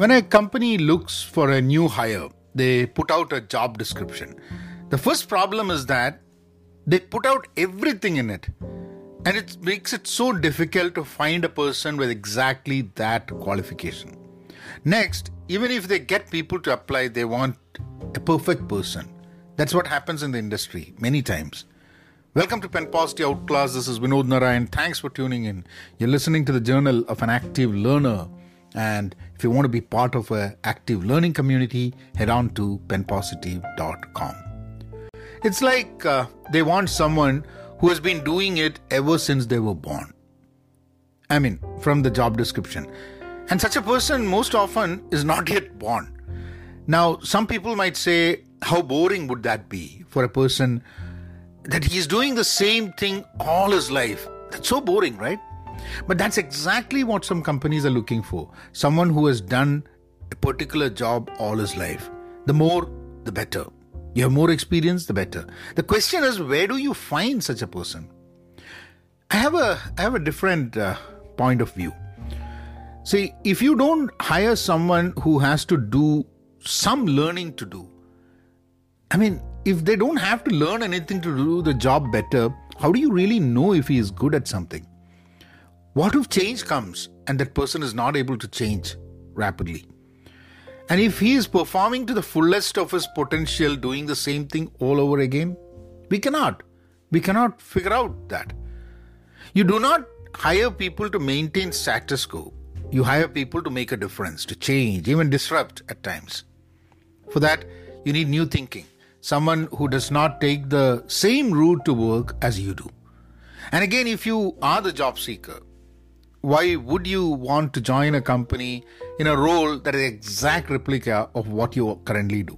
When a company looks for a new hire, they put out a job description. The first problem is that they put out everything in it. And it makes it so difficult to find a person with exactly that qualification. Next, even if they get people to apply, they want a perfect person. That's what happens in the industry many times. Welcome to Penposty Outclass. This is Vinod Narayan. Thanks for tuning in. You're listening to the Journal of an Active Learner. And if you want to be part of an active learning community, head on to penpositive.com. It's like they want someone who has been doing it ever since they were born. I mean, from the job description. And such a person most often is not yet born. Now, some people might say, how boring would that be for a person that he's doing the same thing all his life? That's so boring, right? But that's exactly what some companies are looking for. Someone who has done a particular job all his life. The more, the better. You have more experience, the better. The question is, where do you find such a person? I have a different point of view. See, if you don't hire someone who has to do some learning to do, I mean, if they don't have to learn anything to do the job better, how do you really know if he is good at something? What if change comes and that person is not able to change rapidly? And if he is performing to the fullest of his potential, doing the same thing all over again, we cannot figure out that. You do not hire people to maintain status quo. You hire people to make a difference, to change, even disrupt at times. For that, you need new thinking. Someone who does not take the same route to work as you do. And again, if you are the job seeker, why would you want to join a company in a role that is an exact replica of what you currently do?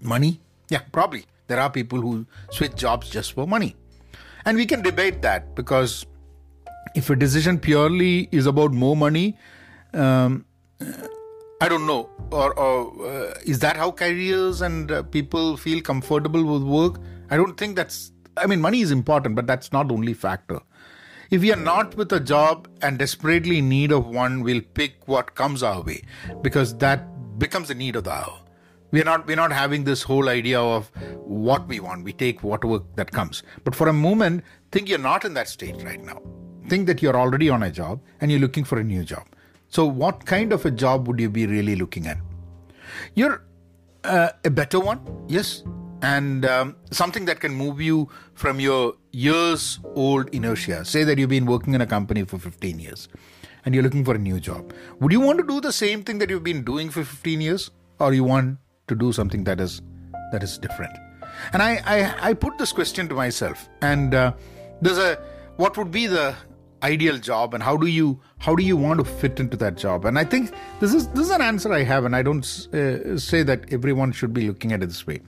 Money? Yeah, probably. There are people who switch jobs just for money. And we can debate that, because if a decision purely is about more money, I don't know. Or is that how careers and people feel comfortable with work? I don't think that's... I mean, money is important, but that's not the only factor. If we are not with a job and desperately in need of one, we'll pick what comes our way, because that becomes the need of the hour. We're not having this whole idea of what we want. We take what work that comes. But for a moment, think you're not in that state right now. Think that you're already on a job and you're looking for a new job. So what kind of a job would you be really looking at? You're a better one, yes, and something that can move you from your years-old inertia. Say that you've been working in a company for 15 years and you're looking for a new job. Would you want to do the same thing that you've been doing for 15 years? Or you want to do something that is different? And I put this question to myself. And there's what would be the ideal job, and how do you want to fit into that job? And I think this is an answer I have, and I don't say that everyone should be looking at it this way.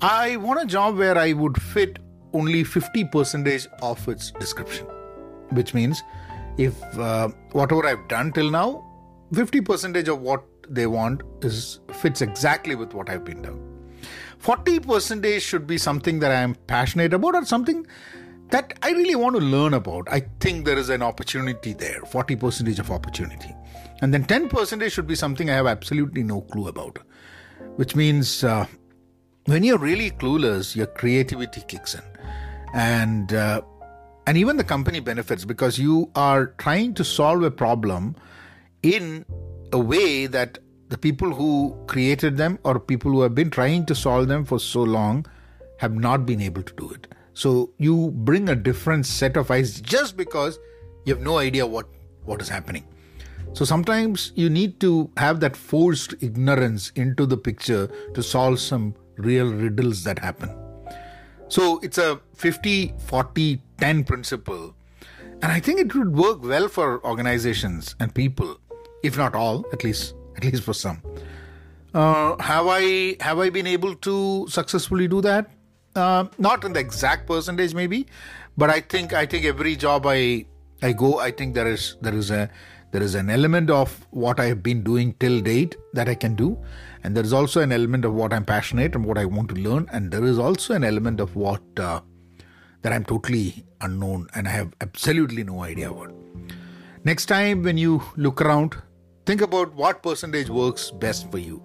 I want a job where I would fit only 50% of its description, which means if whatever I've done till now, 50% of what they want fits exactly with what I've been doing. 40% should be something that I am passionate about, or something that I really want to learn about. I think there is an opportunity there, 40% of opportunity. And then 10% should be something I have absolutely no clue about, which means... when you're really clueless, your creativity kicks in, and even the company benefits, because you are trying to solve a problem in a way that the people who created them, or people who have been trying to solve them for so long, have not been able to do it. So you bring a different set of eyes just because you have no idea what is happening. So sometimes you need to have that forced ignorance into the picture to solve some real riddles that happen. So it's a 50-40-10 principle, and I think it would work well for organizations and people, if not all, at least for some. Have I been able to successfully do that? Not in the exact percentage, maybe, but I think every job I go, I think there is an element of what I have been doing till date that I can do. And there is also an element of what I'm passionate and what I want to learn. And there is also an element of what that I'm totally unknown and I have absolutely no idea about. Next time when you look around, Think about what percentage works best for you.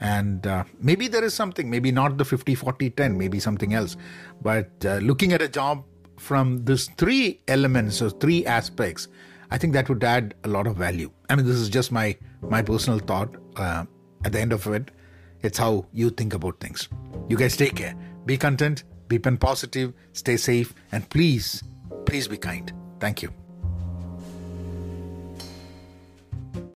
And maybe there is something, maybe not the 50, 40, 10, maybe something else. But looking at a job from these three elements or three aspects, I think that would add a lot of value. I mean, this is just my personal thought. At the end of it, it's how you think about things. You guys take care. Be content, be pen positive, stay safe, and please, please be kind. Thank you.